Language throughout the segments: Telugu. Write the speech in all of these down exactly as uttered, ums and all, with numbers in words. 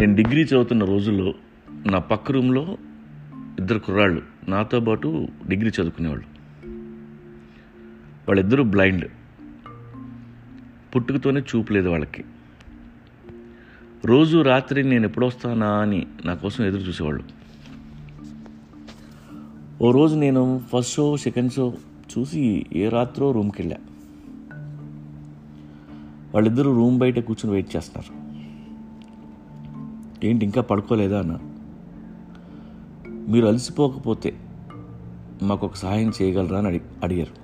నేను డిగ్రీ చదువుతున్న రోజుల్లో నా పక్క రూమ్లో ఇద్దరు కుర్రాళ్ళు నాతో పాటు డిగ్రీ చదువుకునేవాళ్ళు. వాళ్ళిద్దరూ బ్లైండ్, పుట్టుకతోనే చూపు లేదు వాళ్ళకి. రోజు రాత్రి నేను ఎప్పుడొస్తానా అని నా కోసం ఎదురు చూసేవాళ్ళు. ఓ రోజు నేను ఫస్ట్ షో సెకండ్ షో చూసి ఏ రాత్రో రూమ్కి వెళ్ళా. వాళ్ళిద్దరూ రూమ్ బయట కూర్చొని వెయిట్ చేస్తున్నారు. ఏంటి ఇంకా పడుకోలేదా అన్న, మీరు అలసిపోకపోతే మాకు ఒక సహాయం చేయగలరా అని అడిగారు.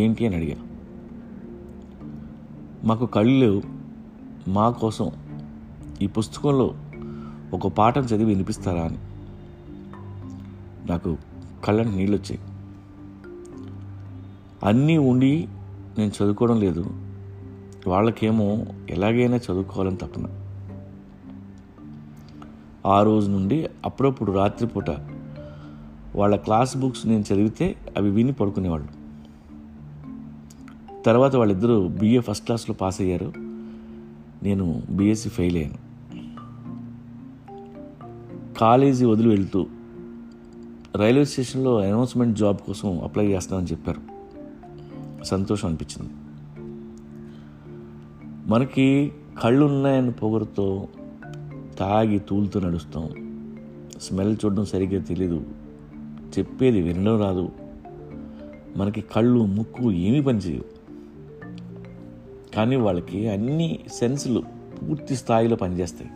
ఏంటి అని అడిగా. మాకు కళ్ళు మా కోసం ఈ పుస్తకంలో ఒక పాఠం చదివి వినిపిస్తారా అని. నాకు కళ్ళని నీళ్ళు వచ్చాయి. అన్నీ ఉండి నేను చదువుకోవడం లేదు, వాళ్ళకేమో ఎలాగైనా చదువుకోవాలని తపన. ఆ రోజు నుండి అప్పుడప్పుడు రాత్రిపూట వాళ్ళ క్లాస్ బుక్స్ నేను చదివితే అవి విని పడుకునేవాళ్ళు. తర్వాత వాళ్ళిద్దరూ బీఏ ఫస్ట్ క్లాస్లో పాస్ అయ్యారు, నేను బీఎస్సీ ఫెయిల్ అయ్యాను. కాలేజీ వదిలి వెళ్తూ రైల్వే స్టేషన్లో అనౌన్స్మెంట్ జాబ్ కోసం అప్లై చేస్తామని చెప్పారు. సంతోషం అనిపించింది. మనకి కళ్ళు ఉన్నాయని పొగరుతో తాగి తూలుతూ నడుస్తాం, స్మెల్ చూడడం సరిగ్గా తెలీదు, చెప్పేది వినడం రాదు, మనకి కళ్ళు ముక్కు ఏమీ పనిచేయవు. కానీ వాళ్ళకి అన్ని సెన్సులు పూర్తి స్థాయిలో పనిచేస్తాయి.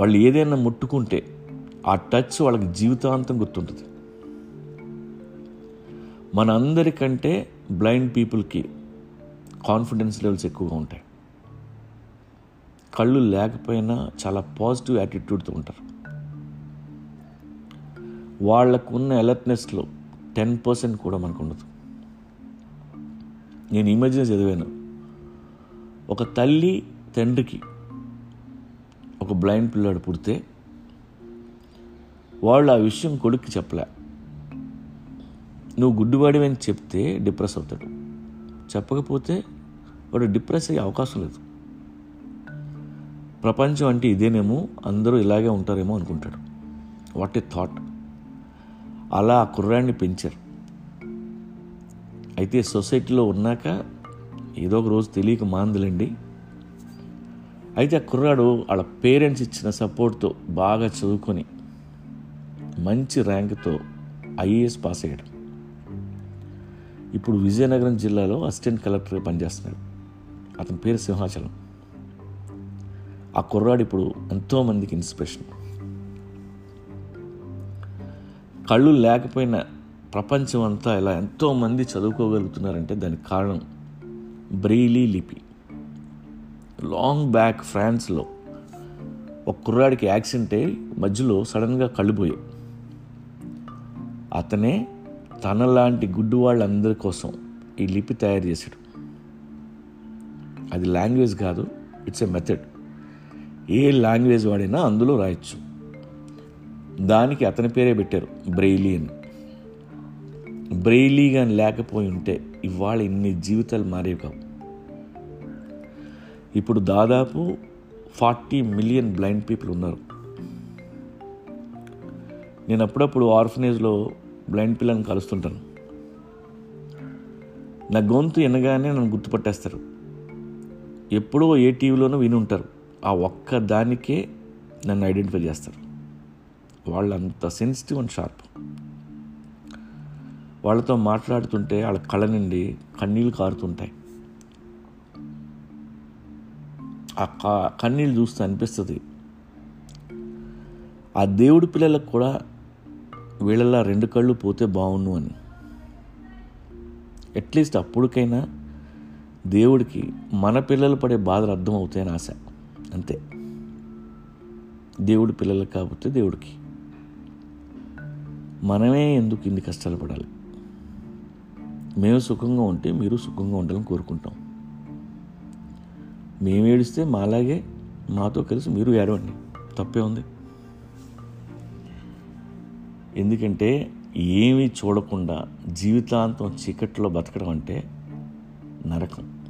వాళ్ళు ఏదైనా ముట్టుకుంటే ఆ టచ్ వాళ్ళకి జీవితాంతం గుర్తుంటుంది. మనందరికంటే బ్లైండ్ పీపుల్కి కాన్ఫిడెన్స్ లెవెల్స్ ఎక్కువగా ఉంటాయి. కళ్ళు లేకపోయినా చాలా పాజిటివ్ యాటిట్యూడ్తో ఉంటారు. వాళ్ళకున్న అలర్ట్నెస్లో టెన్ పర్సెంట్ కూడా మనకు ఉండదు. నేను ఈ మధ్యన చదివాను, ఒక తల్లి తండ్రికి ఒక బ్లైండ్ పిల్లాడు పుడితే వాళ్ళు ఆ విషయం కొడుక్కి చెప్పలే. నువ్వు గుడ్డివాడివని చెప్తే డిప్రెస్ అవుతాడు, చెప్పకపోతే వాడు డిప్రెస్ అయ్యే అవకాశం లేదు. ప్రపంచం అంటే ఇదేనేమో, అందరూ ఇలాగే ఉంటారేమో అనుకుంటాడు. What a thought. అలా ఆ కుర్రాడిని పెంచారు. అయితే సొసైటీలో ఉన్నాక ఏదో ఒక రోజు తెలియక మాందులండి. అయితే ఆ కుర్రాడు వాళ్ళ పేరెంట్స్ ఇచ్చిన సపోర్ట్తో బాగా చదువుకొని మంచి ర్యాంక్తో ఐఏఎస్ పాస్ అయ్యాడు. ఇప్పుడు విజయనగరం జిల్లాలో అసిస్టెంట్ కలెక్టర్ పనిచేస్తున్నాడు. అతని పేరు సింహాచలం. ఆ కుర్రాడు ఇప్పుడు ఎంతోమందికి ఇన్స్పిరేషన్. కళ్ళు లేకపోయినా ప్రపంచం అంతా ఇలా ఎంతోమంది చదువుకోగలుగుతున్నారంటే దానికి కారణం బ్రెయిలీ లిపి. లాంగ్ బ్యాక్ ఫ్రాన్స్లో ఒక కుర్రాడికి యాక్సిడెంట్ అయ్యి మధ్యలో సడన్గా కళ్ళు పోయాయి. అతనే తనలాంటి గుడ్డు వాళ్ళందరి కోసం ఈ లిపి తయారు చేశాడు. అది లాంగ్వేజ్ కాదు, it's a method. A language వాడినా అందులో రాయొచ్చు. దానికి అతని పేరే పెట్టారు బ్రెయిలీ అని. బ్రెయిలీ కానీ లేకపోయి ఉంటే ఇవాళ ఇన్ని జీవితాలు మారేవి కావు. ఇప్పుడు దాదాపు ఫార్టీ మిలియన్ బ్లైండ్ పీపుల్ ఉన్నారు. నేను అప్పుడప్పుడు ఆర్ఫనేజ్లో బ్లైండ్ పిల్లల్ని కలుస్తుంటాను. నా గొంతు ఎనగానే నన్ను గుర్తుపట్టేస్తారు. ఎప్పుడో ఏ టీవీలోనూ విని ఉంటారు, ఆ ఒక్క దానికే నన్ను ఐడెంటిఫై చేస్తారు. వాళ్ళు అంత సెన్సిటివ్ అండ్ షార్ప్. వాళ్ళతో మాట్లాడుతుంటే వాళ్ళ కళ్ళ నుండి కన్నీళ్ళు కారుతుంటాయి. ఆ కన్నీళ్ళు చూస్తే అనిపిస్తుంది, ఆ దేవుడి పిల్లలకు కూడా వీళ్ళలా రెండు కళ్ళు పోతే బాగుండు అని. అట్లీస్ట్ అప్పుడికైనా దేవుడికి మన పిల్లలు పడే బాధలు అర్థం అవుతాయని ఆశ. అంతే, దేవుడి పిల్లలకు కాకపోతే దేవుడికి. మనమే ఎందుకు ఇన్ని కష్టాలు పడాలి? మేము సుఖంగా ఉంటే మీరు సుఖంగా ఉండాలని కోరుకుంటాం. మేము ఏడిస్తే మాలాగే మాతో కలిసి మీరు ఏడవండి, తప్పే ఉంది. ఎందుకంటే ఏమీ చూడకుండా జీవితాంతం చీకట్లో బతకడం అంటే నరకం.